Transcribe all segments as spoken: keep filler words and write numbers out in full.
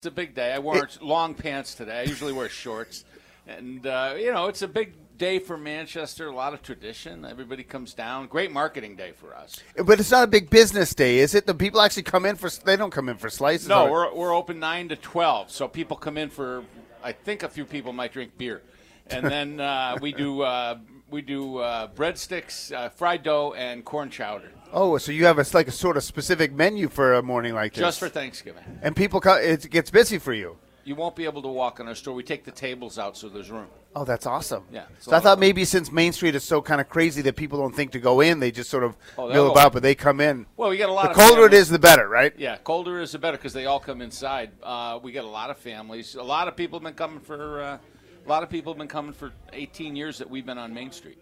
It's a big day. I wore long pants today. I usually wear shorts. And, uh, you know, it's a big day for Manchester. A lot of tradition. Everybody comes down. Great marketing day for us. But it's not a big business day, is it? The people actually come in for – they don't come in for slices. No, or... we're, we're open nine to twelve. So people come in for – I think a few people might drink beer. And then uh, we do uh, we do uh, breadsticks, uh, fried dough, and corn chowder. Oh, so you have a, like a sort of specific menu for a morning like this? Just for Thanksgiving. And people come, it gets busy for you. You won't be able to walk in our store. We take the tables out so there's room. Oh, that's awesome. Yeah. So I thought fun. Maybe since Main Street is so kind of crazy that people don't think to go in, they just sort of oh, mill about, but they come in. Well, we got a lot the of The colder families. It is, the better, right? Yeah, colder is the better because they all come inside. Uh, we got a lot of families. A lot of people have been coming for uh, a lot of people have been coming for eighteen years that we've been on Main Street.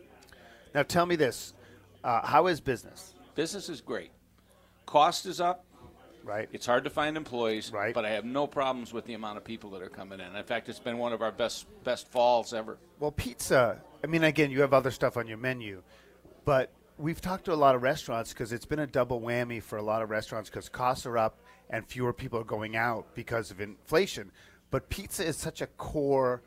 Now tell me this. Uh, how is business? Business is great. Cost is up. Right. It's hard to find employees. Right. But I have no problems with the amount of people that are coming in. In fact, it's been one of our best best falls ever. Well, pizza, I mean, again, you have other stuff on your menu. But we've talked to a lot of restaurants because it's been a double whammy for a lot of restaurants because costs are up and fewer people are going out because of inflation. But pizza is such a core.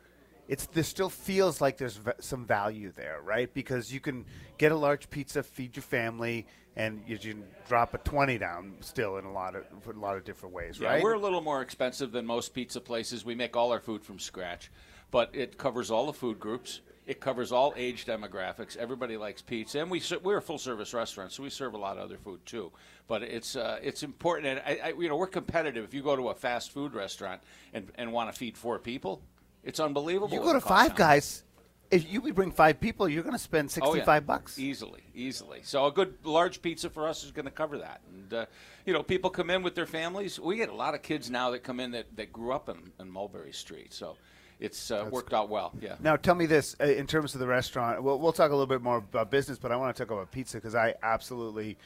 It's there still feels like there's v- some value there, right? Because you can get a large pizza, feed your family, and you can drop a twenty down still in a lot of in a lot of different ways, yeah, right? We're a little more expensive than most pizza places. We make all our food from scratch, but it covers all the food groups. It covers all age demographics. Everybody likes pizza, and we we're a full service restaurant, so we serve a lot of other food too. But it's uh, it's important, and I, I, you know, we're competitive. If you go to a fast food restaurant and and want to feed four people. It's unbelievable. You go to Five Guys, if you bring five people, you're going to spend sixty-five oh, yeah. bucks easily, easily. So a good large pizza for us is going to cover that. And uh, you know, people come in with their families. We get a lot of kids now that come in that, that grew up in, in Mulberry Street. So it's uh, worked cool. out well. Yeah. Now tell me this uh, in terms of the restaurant. We'll, we'll talk a little bit more about business, but I want to talk about pizza because I absolutely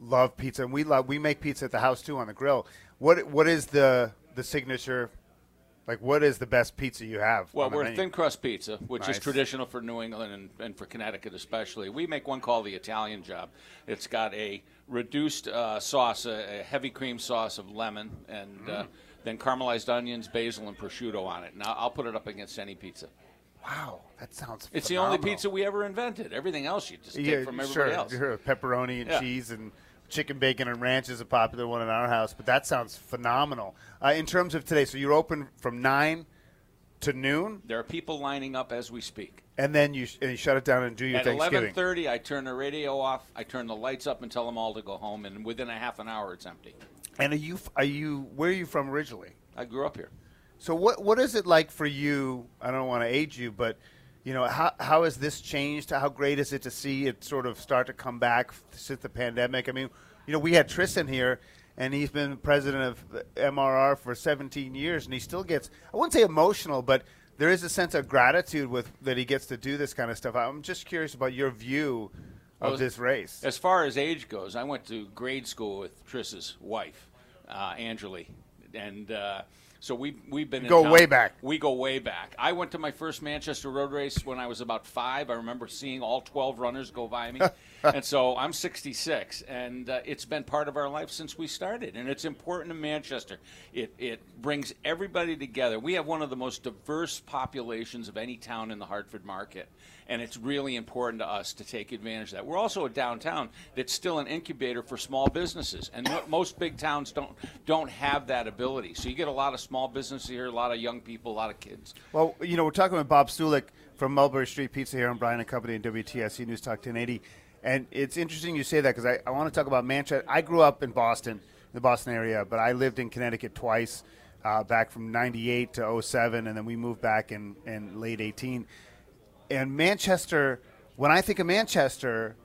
love pizza, and we love we make pizza at the house too on the grill. What what is the the signature? Like, what is the best pizza you have? Well, we're menu? Thin crust pizza, which nice. Is traditional for New England and, and for Connecticut especially. We make one called the Italian Job. It's got a reduced uh, sauce, a, a heavy cream sauce of lemon, and mm. uh, then caramelized onions, basil, and prosciutto on it. Now, I'll put it up against any pizza. Wow, that sounds phenomenal. It's the only pizza we ever invented. Everything else you just yeah, take from everybody sure. else. Sure, pepperoni and yeah. cheese and... Chicken, bacon, and ranch is a popular one in our house, but that sounds phenomenal. Uh, in terms of today, so you're open from nine to noon? There are people lining up as we speak. And then you, sh- and you shut it down and do your At Thanksgiving. At eleven thirty, I turn the radio off, I turn the lights up and tell them all to go home, and within a half an hour it's empty. And are you, are you, where are you from originally? I grew up here. So what what is it like for you, I don't want to age you, but... You know, how how has this changed? How great is it to see it sort of start to come back since the pandemic? I mean, you know, we had Tristan here, and he's been president of M R R for seventeen years, and he still gets, I wouldn't say emotional, but there is a sense of gratitude with that he gets to do this kind of stuff. I'm just curious about your view of well, this race. As far as age goes, I went to grade school with Triss's wife, uh, Angeli, and uh So we, we've been in Go town. way back. We go way back. I went to my first Manchester Road Race when I was about five. I remember seeing all twelve runners go by me. And so I'm sixty-six, and uh, it's been part of our life since we started. And it's important to Manchester. It, it brings everybody together. We have one of the most diverse populations of any town in the Hartford market. And it's really important to us to take advantage of that. We're also a downtown that's still an incubator for small businesses, and what most big towns don't don't have that ability. So you get a lot of small business here, a lot of young people, a lot of kids. Well, you know, we're talking with Bob Sulik from Mulberry Street Pizza here on Bryan and Company and W T S C News Talk ten eighty. And it's interesting you say that because I, I want to talk about Manchester. I grew up in Boston, the Boston area, but I lived in Connecticut twice, uh, back from ninety-eight to oh seven, and then we moved back in, in late eighteen. And Manchester, when I think of Manchester,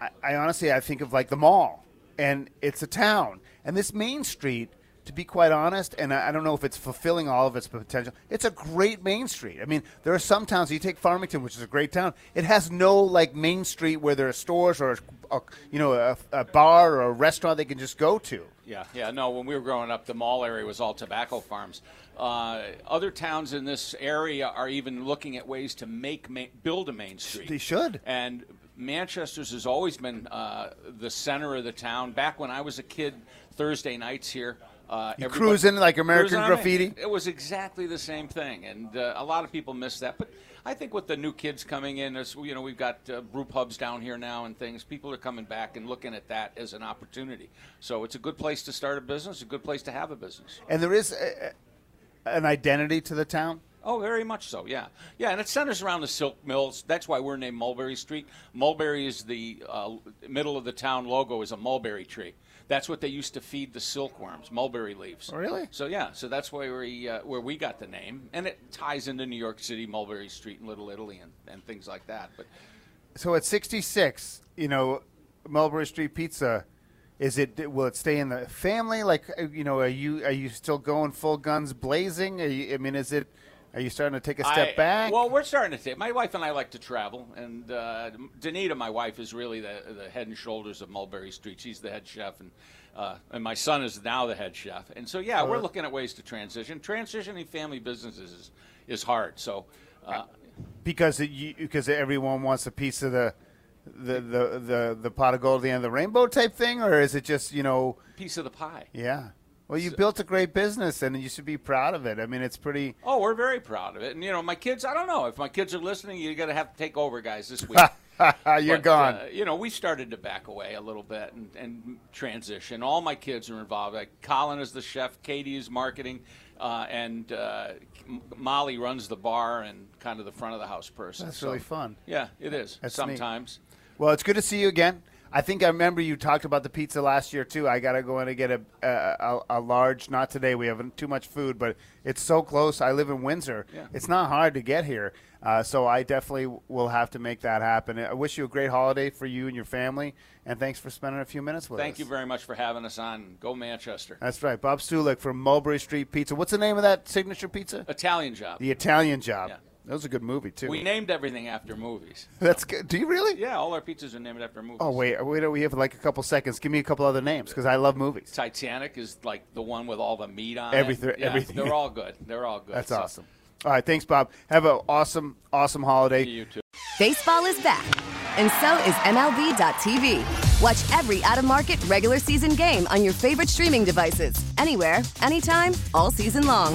I, I honestly, I think of like the mall. And it's a town. And this Main Street to be quite honest, and I don't know if it's fulfilling all of its potential. It's a great main street. I mean, there are some towns, you take Farmington, which is a great town, it has no, like, main street where there are stores or, a, you know, a, a bar or a restaurant they can just go to. Yeah, yeah, no, when we were growing up, the mall area was all tobacco farms. Uh, other towns in this area are even looking at ways to make ma- build a main street. They should. And Manchester's has always been uh, the center of the town. Back when I was a kid, Thursday nights here. Uh, you cruise in like American Graffiti? It was exactly the same thing, and uh, a lot of people miss that. But I think with the new kids coming in, as, you know, we've got uh, brew pubs down here now and things. People are coming back and looking at that as an opportunity. So it's a good place to start a business, a good place to have a business. And there is a, a, an identity to the town? Oh, very much so, yeah. Yeah, and it centers around the silk mills. That's why we're named Mulberry Street. Mulberry is the uh, middle of the town logo is a mulberry tree. That's what they used to feed the silkworms, mulberry leaves. Oh, really? So, yeah, so that's where we, uh, where we got the name. And it ties into New York City, Mulberry Street, and Little Italy, and, and things like that. But so at sixty-six, you know, Mulberry Street Pizza, is it, will it stay in the family? Like, you know, are you, are you still going full guns blazing? Are you, I mean, is it... Are you starting to take a step I, back? Well, we're starting to take. My wife and I like to travel, and uh, Danita, my wife, is really the, the head and shoulders of Mulberry Street. She's the head chef, and uh, and my son is now the head chef. And so, yeah, oh, we're looking at ways to transition. Transitioning family businesses is, is hard. So, uh, because it, you, because everyone wants a piece of the the, the, the, the pot of gold at the end of the rainbow type thing, or is it just, you know, piece of the pie? Yeah. Well, you so, built a great business, and you should be proud of it. I mean, it's pretty... Oh, we're very proud of it. And, you know, my kids, I don't know. If my kids are listening, you're going to have to take over, guys, this week. You're but, gone. Uh, you know, we started to back away a little bit and, and transition. All my kids are involved. Like, Colin is the chef. Katie is marketing. Uh, and uh, Molly runs the bar and kind of the front of the house person. That's so, really fun. Yeah, it is. That's sometimes. Neat. Well, it's good to see you again. I think I remember you talked about the pizza last year, too. I got to go in and get a, a, a large, not today. We have too much food, but it's so close. I live in Windsor. Yeah. It's not hard to get here, uh, so I definitely will have to make that happen. I wish you a great holiday for you and your family, and thanks for spending a few minutes with Thank us. Thank you very much for having us on. Go Manchester. That's right. Bob Sulik from Mulberry Street Pizza. What's the name of that signature pizza? Italian Job. The Italian Job. Yeah. That was a good movie, too. We named everything after movies. That's good. Do you really? Yeah, all our pizzas are named after movies. Oh, wait. Wait, we have like a couple seconds. Give me a couple other names, because I love movies. Titanic is like the one with all the meat on everything, it. Yeah, everything. They're all good. They're all good. That's so awesome. All right. Thanks, Bob. Have an awesome, awesome holiday. You too. Baseball is back, and so is M L B dot T V. Watch every out-of-market, regular season game on your favorite streaming devices. Anywhere, anytime, all season long.